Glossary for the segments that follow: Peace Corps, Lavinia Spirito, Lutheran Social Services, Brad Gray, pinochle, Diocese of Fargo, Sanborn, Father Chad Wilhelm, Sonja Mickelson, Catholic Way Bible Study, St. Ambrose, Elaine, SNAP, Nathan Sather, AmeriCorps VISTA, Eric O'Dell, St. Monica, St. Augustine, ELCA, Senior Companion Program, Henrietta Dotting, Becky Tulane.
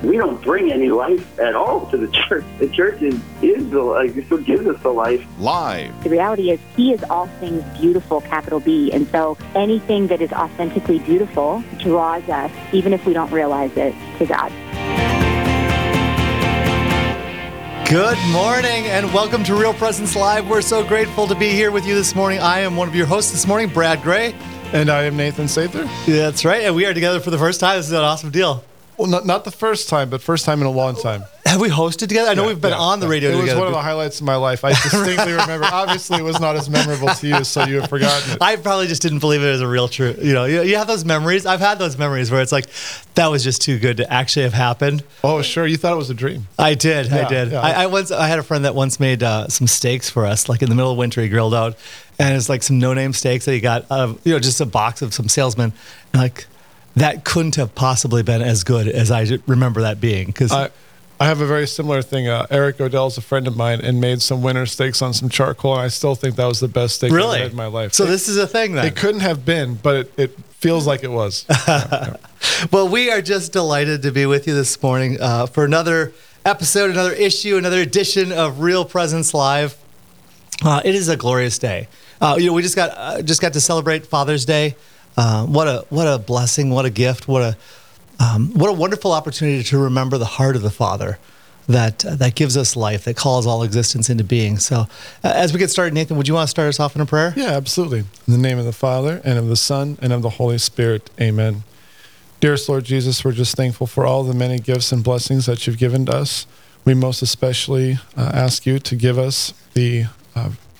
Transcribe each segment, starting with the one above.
We don't bring any life at all to the church. The church is the life. It's what gives us the life. Live. The reality is, He is all things beautiful, capital B. And so anything that is authentically beautiful draws us, even if we don't realize it, to God. Good morning and welcome to Real Presence Live. We're so grateful to be here with you this morning. I am one of your hosts this morning, Brad Gray. And I am Nathan Sather. Yeah, that's right. And we are together for the first time. This is an awesome deal. Well, not the first time, but first time in a long time. Have we hosted together? I know we've been on the radio together. It was one of the highlights of my life. I distinctly remember. Obviously, it was not as memorable to you, so you have forgotten it. I probably just didn't believe it as a real truth. You know, you have those memories. I've had those memories where it's like, that was just too good to actually have happened. Oh, sure. You thought it was a dream. I did. Yeah. I had a friend that once made some steaks for us, like in the middle of winter, he grilled out. And it's like some no-name steaks that he got out of, just a box of some salesman. And like, that couldn't have possibly been as good as I remember that being. 'Cause I have a very similar thing. Eric O'Dell is a friend of mine and made some winter steaks on some charcoal, and I still think that was the best steak I've ever had in my life. So this is a thing then. It couldn't have been, but it feels like it was. Well, we are just delighted to be with you this morning for another episode, another issue, another edition of Real Presence Live. It is a glorious day. We just got to celebrate Father's Day. What a blessing! What a gift! What a wonderful opportunity to remember the heart of the Father, that gives us life, that calls all existence into being. So, as we get started, Nathan, would you want to start us off in a prayer? Yeah, absolutely. In the name of the Father and of the Son and of the Holy Spirit, Amen. Dearest Lord Jesus, we're just thankful for all the many gifts and blessings that you've given to us. We most especially ask you to give us the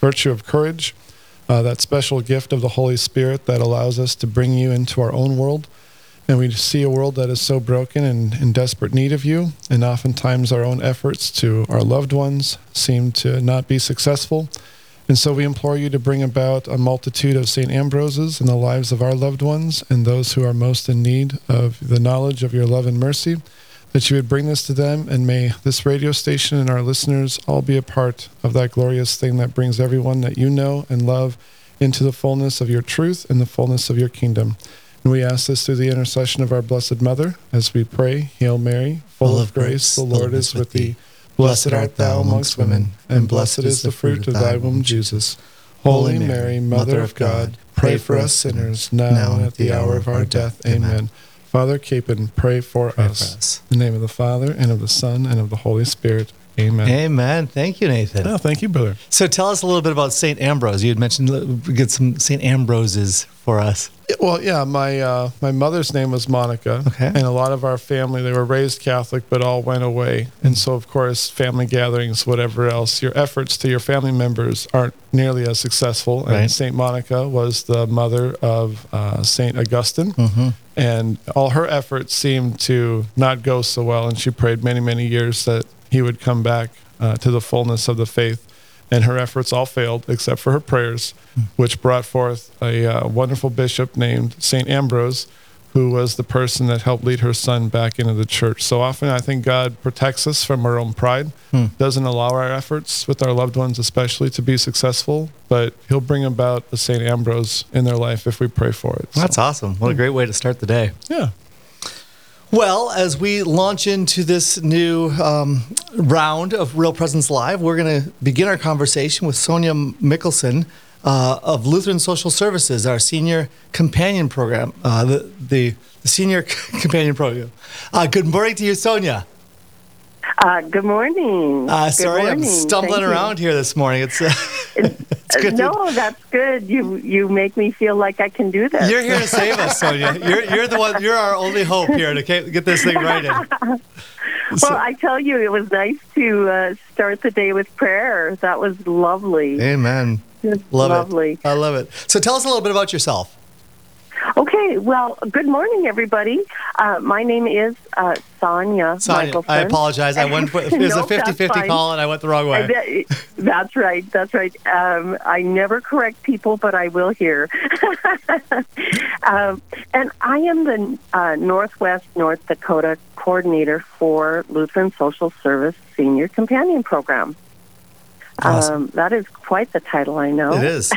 virtue of courage. That special gift of the Holy Spirit that allows us to bring you into our own world. And we see a world that is so broken and in desperate need of you. And oftentimes our own efforts to our loved ones seem to not be successful. And so we implore you to bring about a multitude of St. Ambrose's in the lives of our loved ones and those who are most in need of the knowledge of your love and mercy, that you would bring this to them, and may this radio station and our listeners all be a part of that glorious thing that brings everyone that you know and love into the fullness of your truth and the fullness of your kingdom. And we ask this through the intercession of our Blessed Mother, as we pray, Hail Mary, full of grace, the Lord is with thee. Blessed art thou amongst women, and blessed is the fruit of thy womb, Jesus. Holy Mary, Mother of God, pray for us sinners, now and at the hour of our death. Amen. Father Capon, pray for us. In the name of the Father, and of the Son, and of the Holy Spirit. Amen. Amen. Thank you, Nathan. No, thank you, brother. So tell us a little bit about St. Ambrose. You had mentioned, get some St. Ambrose's for us. Well, yeah, my mother's name was Monica, and a lot of our family, they were raised Catholic, but all went away. And so, of course, family gatherings, whatever else, your efforts to your family members aren't nearly as successful. And St. Monica was the mother of St. Augustine, and all her efforts seemed to not go so well, and she prayed many, many years that he would come back to the fullness of the faith. And her efforts all failed, except for her prayers, which brought forth a wonderful bishop named St. Ambrose, who was the person that helped lead her son back into the church. So often I think God protects us from our own pride, doesn't allow our efforts with our loved ones especially to be successful, but he'll bring about a St. Ambrose in their life if we pray for it. That's awesome. What a great way to start the day. Yeah. Well, as we launch into this new round of Real Presence Live, we're going to begin our conversation with Sonja Mickelson of Lutheran Social Services, our Senior Companion Program, the Senior Companion Program. Good morning to you, Sonja. Good morning. Sorry, good morning. I'm stumbling around here this morning. It's good. No, that's good. You make me feel like I can do this. You're here to save us, Sonja. You're the one. You're our only hope here to get this thing right in. Well, I tell you, it was nice to start the day with prayer. That was lovely. Amen. Lovely. I love it. So, tell us a little bit about yourself. Okay, well, good morning, everybody. My name is Sonja Mickelson. I apologize. I went. It was a 50-50 call, and I went the wrong way. That's right. That's right. I never correct people, but I will here. And I am the Northwest North Dakota coordinator for Lutheran Social Service Senior Companion Program. Awesome. That is quite the title, I know. It is.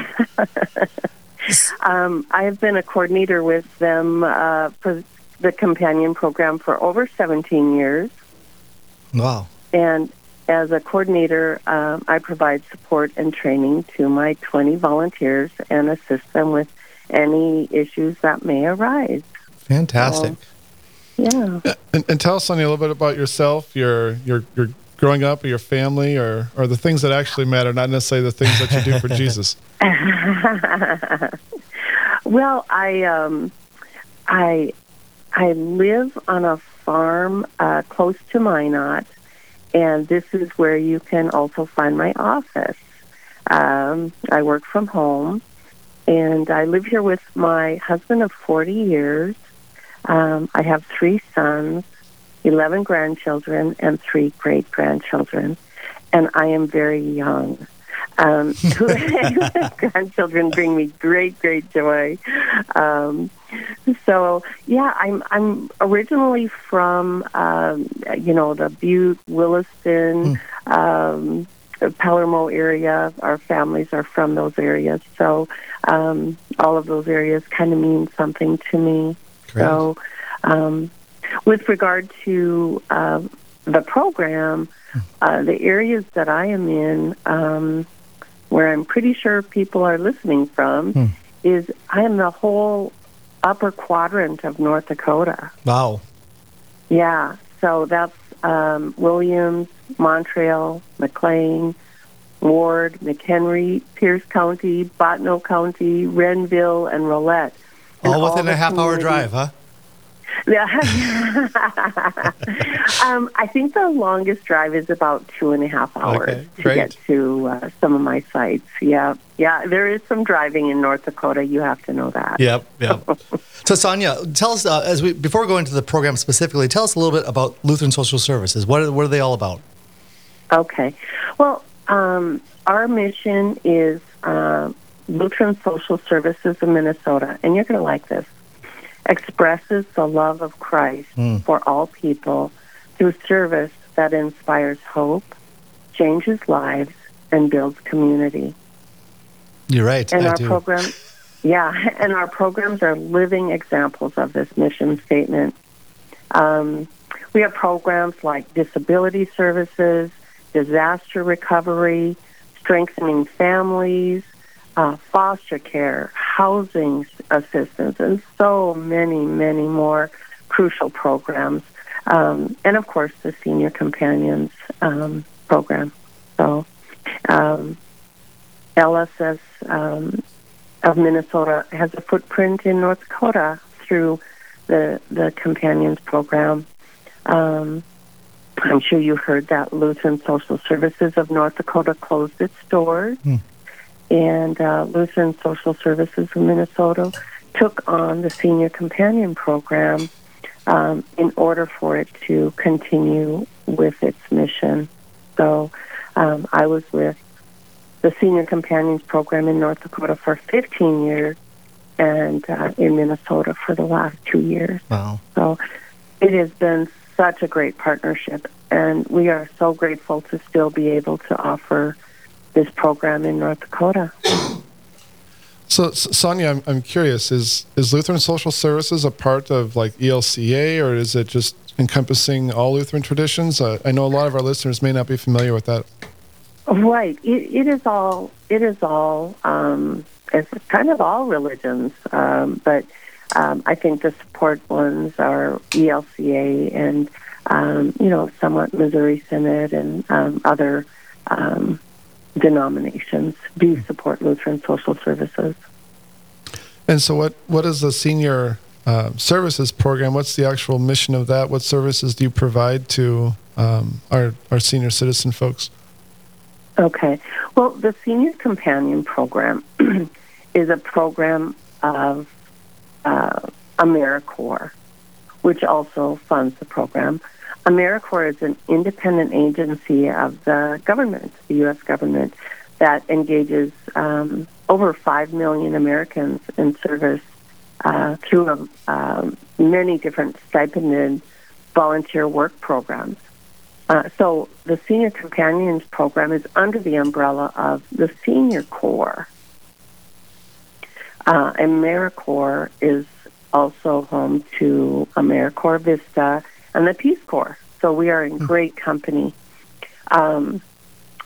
I've been a coordinator with them for the companion program for over 17 years. Wow. And as a coordinator, I provide support and training to my 20 volunteers and assist them with any issues that may arise. Fantastic. So, yeah. And tell us, Sonja, a little bit about yourself, your growing up, or your family, or the things that actually matter, not necessarily the things that you do for Jesus. Well, I live on a farm close to Minot, and this is where you can also find my office. I work from home, and I live here with my husband of 40 years. I have 3 sons, 11 grandchildren, and 3 great-grandchildren, and I am very young. Grandchildren bring me great joy. I'm originally from the Butte, Williston, Palermo area. Our families are from those areas, so all of those areas kind of mean something to me. Great. So with regard to the program, the areas that I am in, where I'm pretty sure people are listening from, is I am the whole upper quadrant of North Dakota. Wow. Yeah, so that's Williams, Montreal, McLean, Ward, McHenry, Pierce County, Bottineau County, Renville, and Rolette. All within a half-hour drive, huh? Yeah. I think the longest drive is about 2.5 hours to get to some of my sites. Yeah. There is some driving in North Dakota. You have to know that. Yep. So, Sonja, tell us before we go into the program specifically, tell us a little bit about Lutheran Social Services. What are they all about? Okay. Well, our mission is Lutheran Social Services of Minnesota, and you're going to like this. Expresses the love of Christ for all people through service that inspires hope, changes lives, and builds community. You're right. And our programs are living examples of this mission statement. We have programs like disability services, disaster recovery, strengthening families, foster care, housing assistance, and so many more crucial programs, and of course the Senior Companions program. So LSS of Minnesota has a footprint in North Dakota through the Companions program. I'm sure you heard that Lutheran Social Services of North Dakota closed its doors. And Lutheran Social Services of Minnesota took on the Senior Companion Program in order for it to continue with its mission. So I was with the Senior Companions Program in North Dakota for 15 years and in Minnesota for the last 2 years. Wow. So it has been such a great partnership, and we are so grateful to still be able to offer this program in North Dakota. So, Sonja, I'm curious, is Lutheran Social Services a part of like ELCA, or is it just encompassing all Lutheran traditions? I know a lot of our listeners may not be familiar with that. Right. It is all it's kind of all religions, but I think the support ones are ELCA and, somewhat Missouri Synod and other denominations do support Lutheran Social Services. And so what is the Senior Services Program? What's the actual mission of that? What services do you provide to our senior citizen folks? Okay. Well, the Senior Companion Program is a program of AmeriCorps, which also funds the program. AmeriCorps is an independent agency of the government, the U.S. government, that engages over 5 million Americans in service through many different stipended volunteer work programs. So the Senior Companions Program is under the umbrella of the Senior Corps. AmeriCorps is also home to AmeriCorps VISTA and the Peace Corps. So we are in great company. The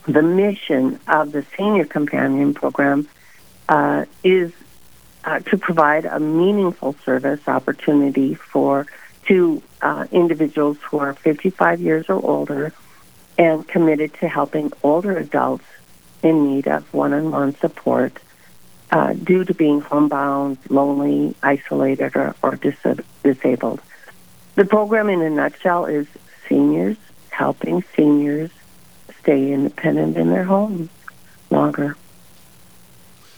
mission of the Senior Companion Program is to provide a meaningful service opportunity to individuals who are 55 years or older and committed to helping older adults in need of one-on-one support due to being homebound, lonely, isolated, or disabled. The program, in a nutshell, is seniors helping seniors stay independent in their home longer.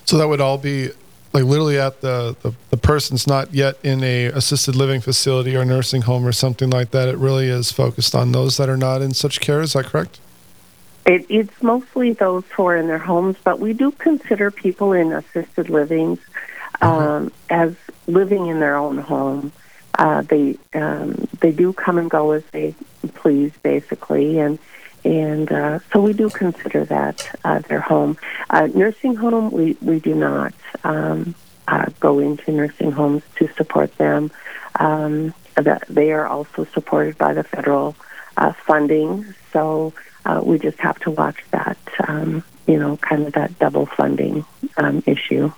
So that would all be like literally at the person's not yet in a assisted living facility or nursing home or something like that. It really is focused on those that are not in such care. Is that correct? It's mostly those who are in their homes, but we do consider people in assisted livings as living in their own home. They do come and go as they please, basically, and so we do consider that their home. Nursing home, we do not go into nursing homes to support them. They are also supported by the federal funding, so. We just have to watch that, kind of that double funding issue.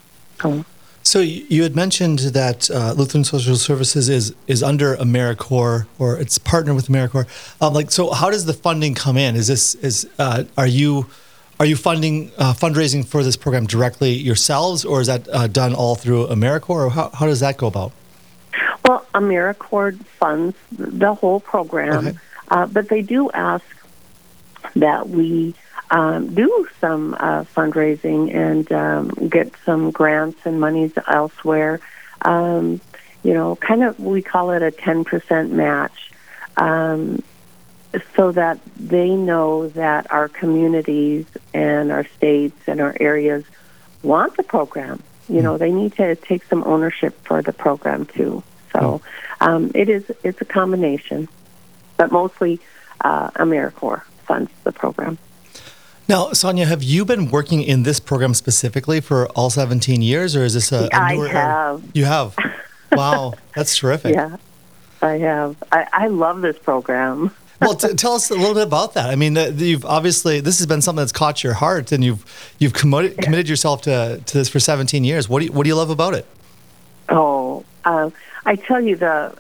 So you had mentioned that Lutheran Social Services is under AmeriCorps, or it's partnered with AmeriCorps. So how does the funding come in? Are you funding fundraising for this program directly yourselves, or is that done all through AmeriCorps? Or how does that go about? Well, AmeriCorps funds the whole program, okay. But they do ask that we do some fundraising and get some grants and monies elsewhere. We call it a 10% match, so that they know that our communities and our states and our areas want the program. They need to take some ownership for the program too. So it's a combination, but mostly AmeriCorps funds the program. Now, Sonja, have you been working in this program specifically for all 17 years, or is this a newer? I have. You have? Wow, that's terrific. Yeah, I have. I love this program. Well, tell us a little bit about that. I mean, you've obviously, this has been something that's caught your heart, and you've committed yourself to this for 17 years. What do you love about it? Oh, I tell you, the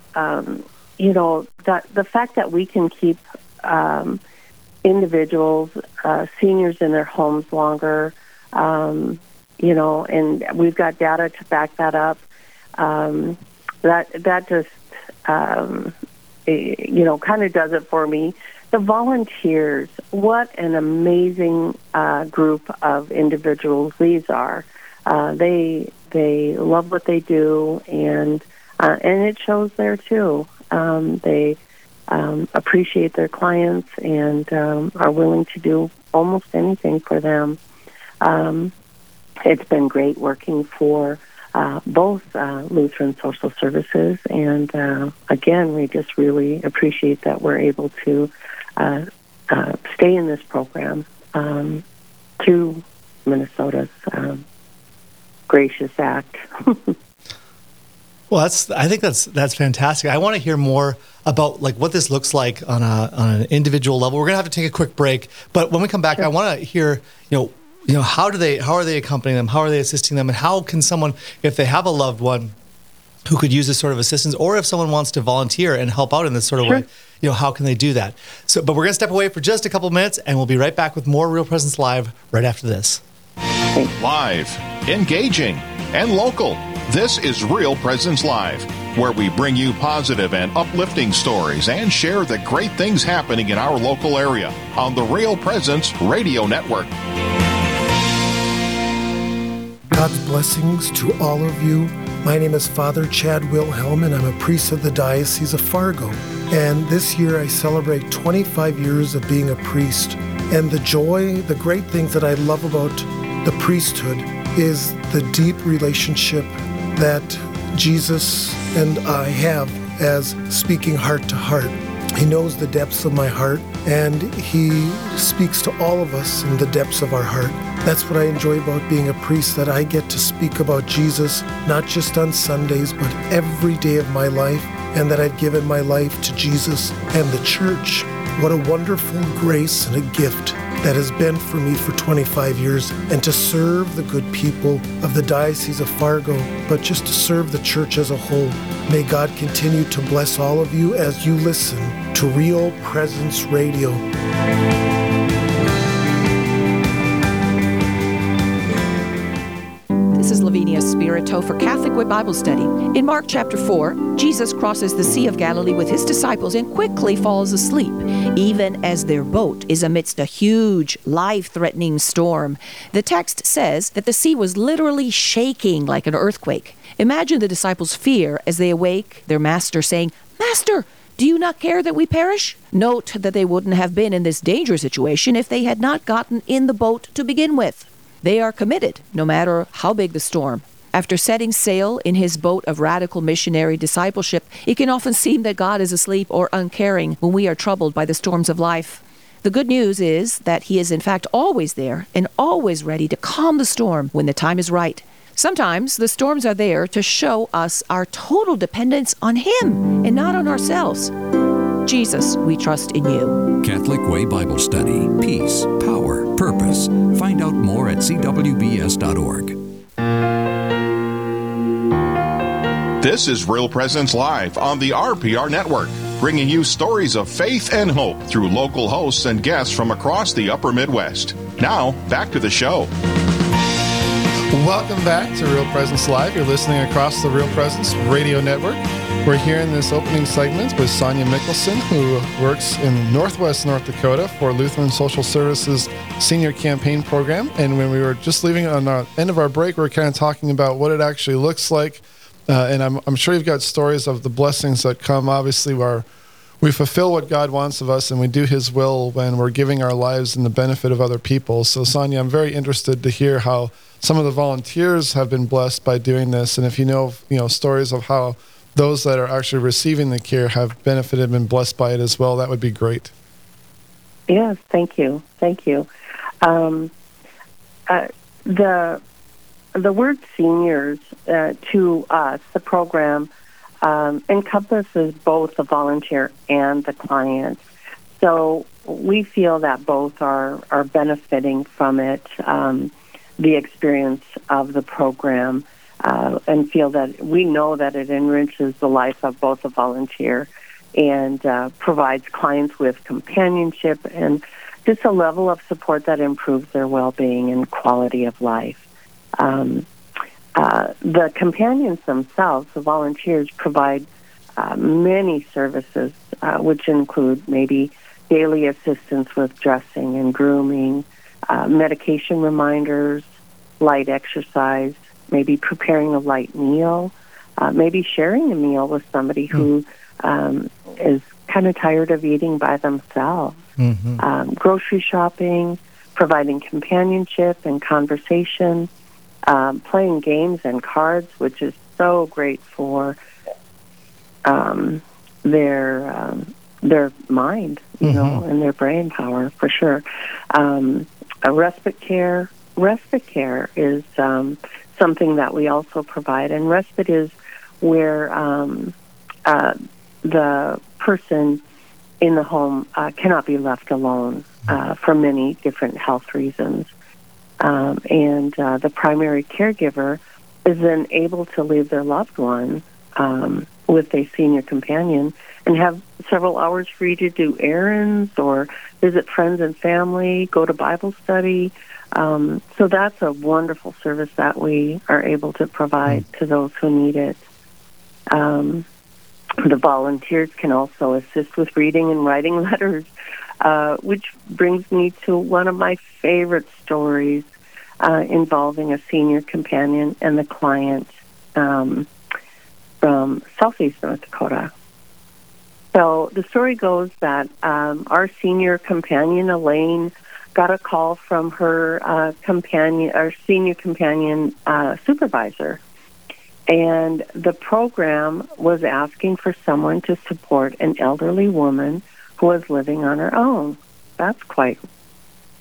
fact that we can keep individuals, seniors in their homes longer, and we've got data to back that up. That kind of does it for me. The volunteers, what an amazing group of individuals these are. They love what they do, and it shows there too. They appreciate their clients and are willing to do almost anything for them. It's been great working for both Lutheran Social Services, and again, we just really appreciate that we're able to stay in this program through Minnesota's gracious act. Well, I think that's fantastic. I want to hear more about what this looks like on an individual level. We're going to have to take a quick break, but when we come back, sure. I want to hear how are they accompanying them, how are they assisting them, and how can someone, if they have a loved one who could use this sort of assistance, or if someone wants to volunteer and help out in this sort of sure. way, how can they do that? So, but we're going to step away for just a couple minutes, and we'll be right back with more Real Presence Live right after this. Thanks. Live, engaging, and local. This is Real Presence Live, where we bring you positive and uplifting stories and share the great things happening in our local area on the Real Presence Radio Network. God's blessings to all of you. My name is Father Chad Wilhelm, and I'm a priest of the Diocese of Fargo. And this year I celebrate 25 years of being a priest. And the joy, the great things that I love about the priesthood is the deep relationship that Jesus and I have as speaking heart to heart. He knows the depths of my heart, and he speaks to all of us in the depths of our heart. That's what I enjoy about being a priest, that I get to speak about Jesus, not just on Sundays, but every day of my life, and that I've given my life to Jesus and the church. What a wonderful grace and a gift that has been for me for 25 years, and to serve the good people of the Diocese of Fargo, but just to serve the church as a whole. May God continue to bless all of you as you listen to Real Presence Radio. This is Lavinia Spirito for Catholic Way Bible Study. In Mark chapter 4, Jesus crosses the Sea of Galilee with his disciples and quickly falls asleep, even as their boat is amidst a huge, life-threatening storm. The text says that the sea was literally shaking like an earthquake. Imagine the disciples' fear as they awake their master saying, "Master, do you not care that we perish?" Note that they wouldn't have been in this dangerous situation if they had not gotten in the boat to begin with. They are committed, no matter how big the storm. After setting sail in his boat of radical missionary discipleship, it can often seem that God is asleep or uncaring when we are troubled by the storms of life. The good news is that he is in fact always there and always ready to calm the storm when the time is right. Sometimes the storms are there to show us our total dependence on him and not on ourselves. Jesus, we trust in you. Catholic Way Bible Study. Peace, power, purpose. Find out more at cwbs.org. This is Real Presence Live on the RPR Network, bringing you stories of faith and hope through local hosts and guests from across the upper Midwest. Now, back to the show. Welcome back to Real Presence Live. You're listening across the Real Presence Radio Network. We're here in this opening segment with Sonja Mickelson, who works in Northwest North Dakota for Lutheran Social Services Senior Companion Program. And when we were just leaving on the end of our break, we were kind of talking about what it actually looks like. And I'm sure you've got stories of the blessings that come. Obviously, we fulfill what God wants of us, and we do his will when we're giving our lives in the benefit of other people. So, Sonja, I'm very interested to hear how some of the volunteers have been blessed by doing this, and if you know stories of how those that are actually receiving the care have benefited and been blessed by it as well, that would be great. Yes, thank you. The word seniors to us, the program, encompasses both the volunteer and the client. So we feel that both are benefiting from it, the experience of the program, and feel that we know that it enriches the life of both the volunteer and provides clients with companionship and just a level of support that improves their well-being and quality of life. The companions themselves, the volunteers, provide many services, which include maybe daily assistance with dressing and grooming, medication reminders, light exercise, maybe preparing a light meal, maybe sharing a meal with somebody who is kind of tired of eating by themselves, grocery shopping, providing companionship and conversation, playing games and cards, which is so great for their mind, you know, and their brain power, for sure. Respite care is something that we also provide, and respite is where the person in the home cannot be left alone for many different health reasons. And the primary caregiver is then able to leave their loved one with a senior companion and have several hours free to do errands or visit friends and family, go to Bible study. So that's a wonderful service that we are able to provide to those who need it. The volunteers can also assist with reading and writing letters, which brings me to one of my favorite stories involving a senior companion and the client from southeast North Dakota. So the story goes that our senior companion, Elaine, got a call from her senior companion supervisor, And the program was asking for someone to support an elderly woman who was living on her own. That's quite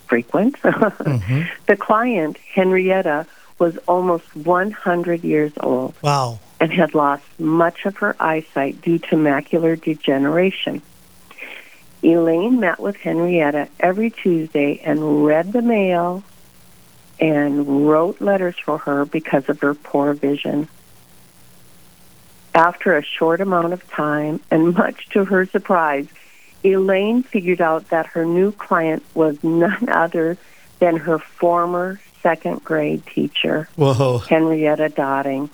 frequent. Mm-hmm. The client, Henrietta, was almost 100 years old. Wow. And had lost much of her eyesight due to macular degeneration. Elaine met with Henrietta every Tuesday and read the mail and wrote letters for her because of her poor vision. After a short amount of time, and much to her surprise, Elaine figured out that her new client was none other than her former second grade teacher, Whoa. Henrietta Dotting.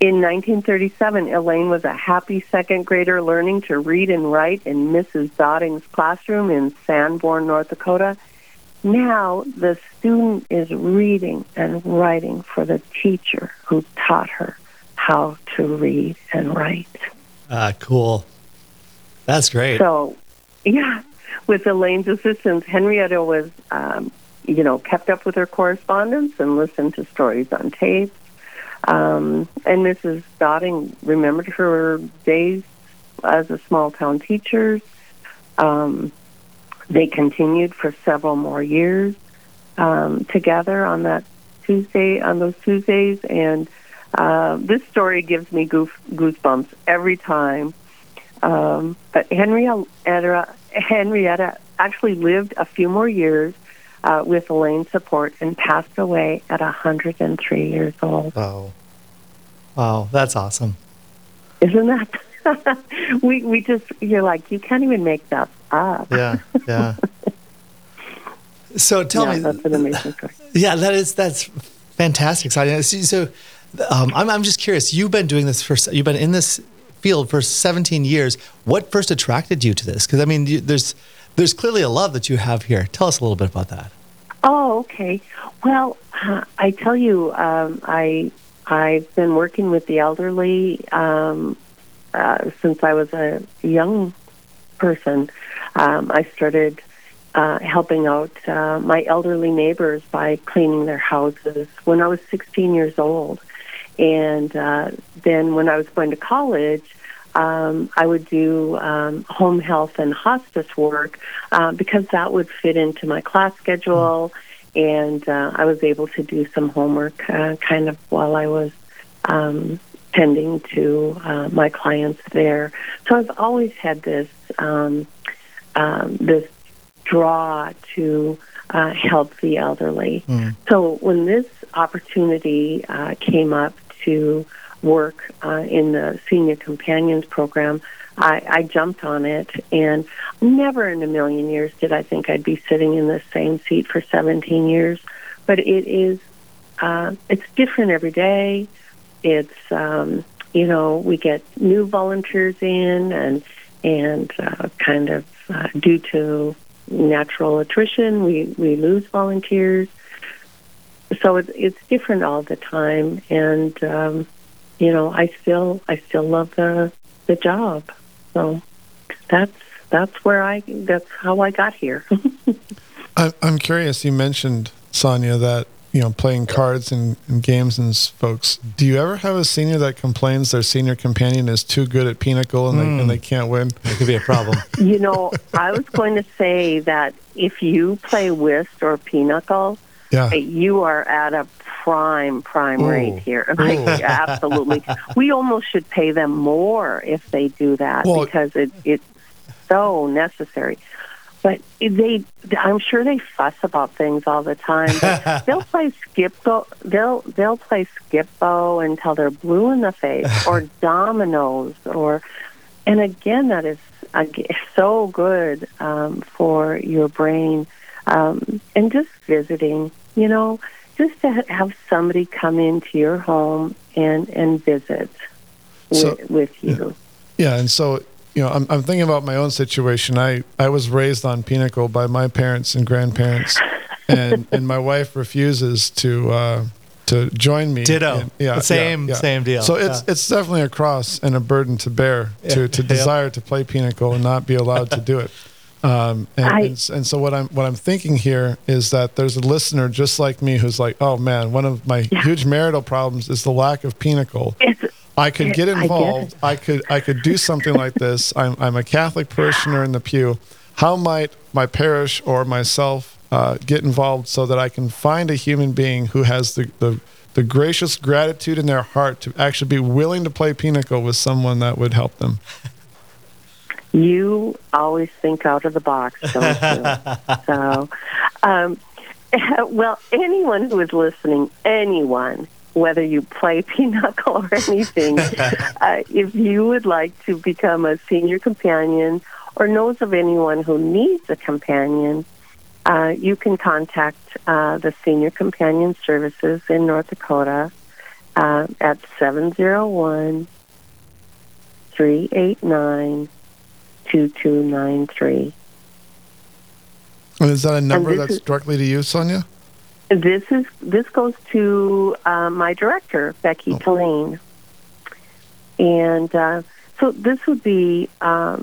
In 1937, Elaine was a happy second grader learning to read and write in Mrs. Dotting's classroom in Sanborn, North Dakota. Now the student is reading and writing for the teacher who taught her how to read and write. Cool. That's great. So, yeah, with Elaine's assistance, Henrietta was, kept up with her correspondence and listened to stories on tape. And Mrs. Dotting remembered her days as a small-town teacher. They continued for several more years together on those Tuesdays. And this story gives me goosebumps every time. But Henrietta actually lived a few more years with Elaine's support and passed away at 103 years old. Oh, wow, that's awesome! Isn't that? we just you're like you can't even make that up. Yeah. So tell me, that's an amazing story. Yeah, that's fantastic. So I'm just curious. You've been in this field for 17 years. What first attracted you to this? Because I mean, there's clearly a love that you have here. Tell us a little bit about that. Oh, okay. Well, I tell you, I've been working with the elderly since I was a young person. I started helping out my elderly neighbors by cleaning their houses when I was 16 years old. And then when I was going to college, I would do home health and hospice work because that would fit into my class schedule, and I was able to do some homework kind of while I was tending to my clients there. So I've always had this this draw to help the elderly. Mm. So when this opportunity came up to work in the Senior Companions Program, I jumped on it, and never in a million years did I think I'd be sitting in the same seat for 17 years, but it's different every day. It's, we get new volunteers in and kind of due to natural attrition, we lose volunteers. So it's different all the time, and I still love the job. So that's how I got here. I'm curious. You mentioned, Sonja, that playing cards and games and folks. Do you ever have a senior that complains their senior companion is too good at pinochle and they can't win? That could be a problem. I was going to say that if you play whist or pinochle. Yeah. You are at a prime rate here. Like, absolutely. We almost should pay them more if they do that because it's so necessary. But I'm sure they fuss about things all the time. But they'll play skip-go. They'll play skip-bo until they're blue in the face, or dominoes, and again, that is so good for your brain. And just visiting, just to have somebody come into your home and visit with you. Yeah, and so, I'm thinking about my own situation. I was raised on pinochle by my parents and grandparents, and my wife refuses to join me. Ditto. Same deal. So it's definitely a cross and a burden to bear to desire to play pinochle and not be allowed to do it. And so what I'm thinking here is that there's a listener just like me who's like, oh man, one of my huge marital problems is the lack of pinnacle. I could get involved. I could do something like this. I'm a Catholic parishioner in the pew. How might my parish or myself get involved so that I can find a human being who has the gracious gratitude in their heart to actually be willing to play pinochle with someone that would help them? You always think out of the box, don't you? So, well, anyone who is listening, anyone, whether you play pinochle or anything, if you would like to become a senior companion or knows of anyone who needs a companion, you can contact the Senior Companion Services in North Dakota at 701-389-2293. And is that a number that's directly to you, Sonja? This goes to my director, Becky Tulane. And so this would be, a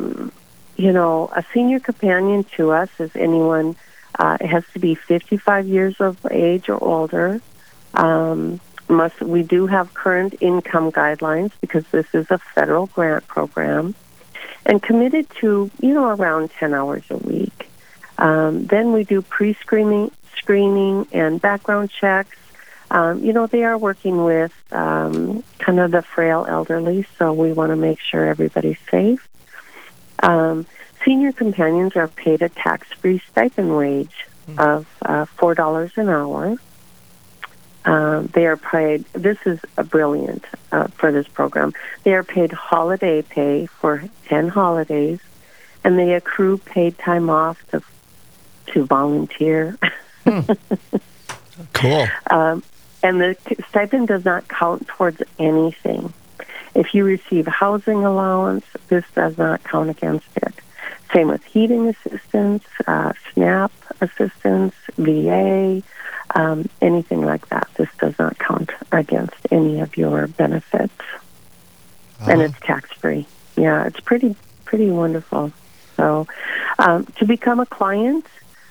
senior companion to us is anyone. It has to be 55 years of age or older. We do have current income guidelines because this is a federal grant program, and committed to around 10 hours a week. Then we do pre-screening and background checks. They are working with kind of the frail elderly, so we want to make sure everybody's safe. Senior companions are paid a tax-free stipend wage of $4 an hour. They are paid, this is brilliant for this program, they are paid holiday pay for 10 holidays, and they accrue paid time off to volunteer. Cool. And the stipend does not count towards anything. If you receive housing allowance, this does not count against it. Same with heating assistance, SNAP assistance, VA, anything like that. This does not count against any of your benefits. Uh-huh. And it's tax-free. Yeah, it's pretty wonderful. So to become a client,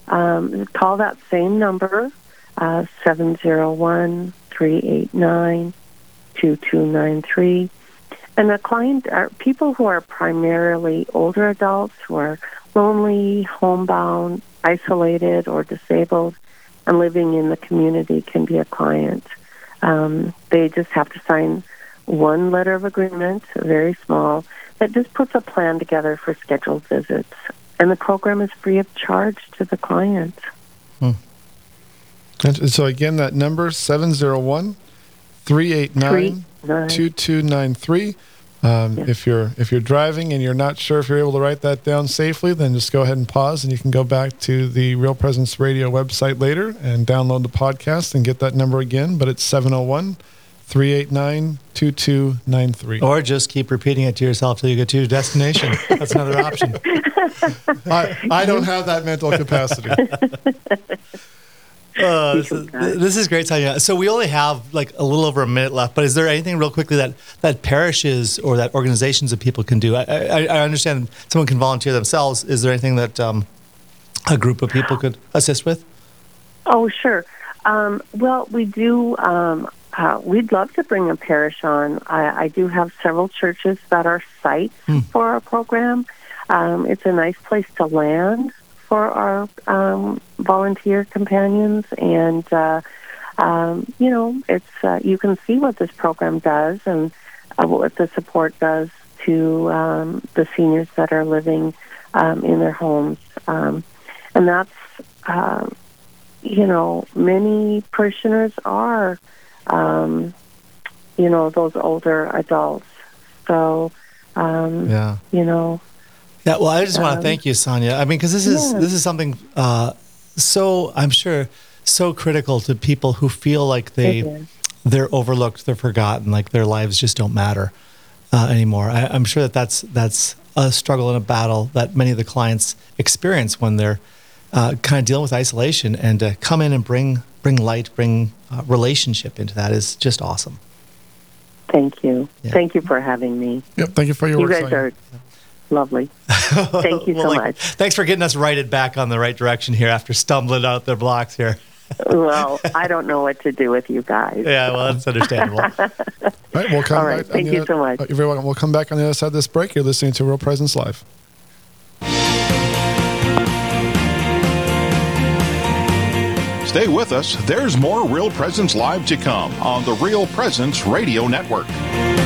call that same number, 701-389-2293. And the client are people who are primarily older adults who are lonely, homebound, isolated, or disabled, and living in the community can be a client. They just have to sign one letter of agreement, very small, that just puts a plan together for scheduled visits. And the program is free of charge to the client. Hmm. And so again, that number, 701-389-2293. If you're driving and you're not sure if you're able to write that down safely, then just go ahead and pause, and you can go back to the Real Presence Radio website later and download the podcast and get that number again. But it's 701-389-2293. Or just keep repeating it to yourself till you get to your destination. That's another option. I don't have that mental capacity. This is great, Sonja. So we only have like a little over a minute left, but is there anything real quickly that parishes or that organizations of people can do? I understand someone can volunteer themselves. Is there anything that a group of people could assist with? Oh, sure. We do. We'd love to bring a parish on. I do have several churches that are sites for our program. It's a nice place to land for our volunteer companions, and it's you can see what this program does and what the support does to the seniors that are living in their homes, and that's many parishioners are those older adults. So Yeah, well, I just want to thank you, Sonja. I mean, because this is something so, I'm sure, so critical to people who feel like they're overlooked, they're forgotten, like their lives just don't matter anymore. I'm sure that's a struggle and a battle that many of the clients experience when they're kind of dealing with isolation, and to come in and bring light, bring relationship into that is just awesome. Thank you. Yeah. Thank you for having me. Yep, thank you for your work. You guys are lovely. Thank you so much. Thanks for getting us righted back on the right direction here after stumbling out the blocks here. Well, I don't know what to do with you guys. Yeah, well, that's understandable. All right, thank you so much. You're welcome. We'll come back on the other side of this break. You're listening to Real Presence Live. Stay with us. There's more Real Presence Live to come on the Real Presence Radio Network.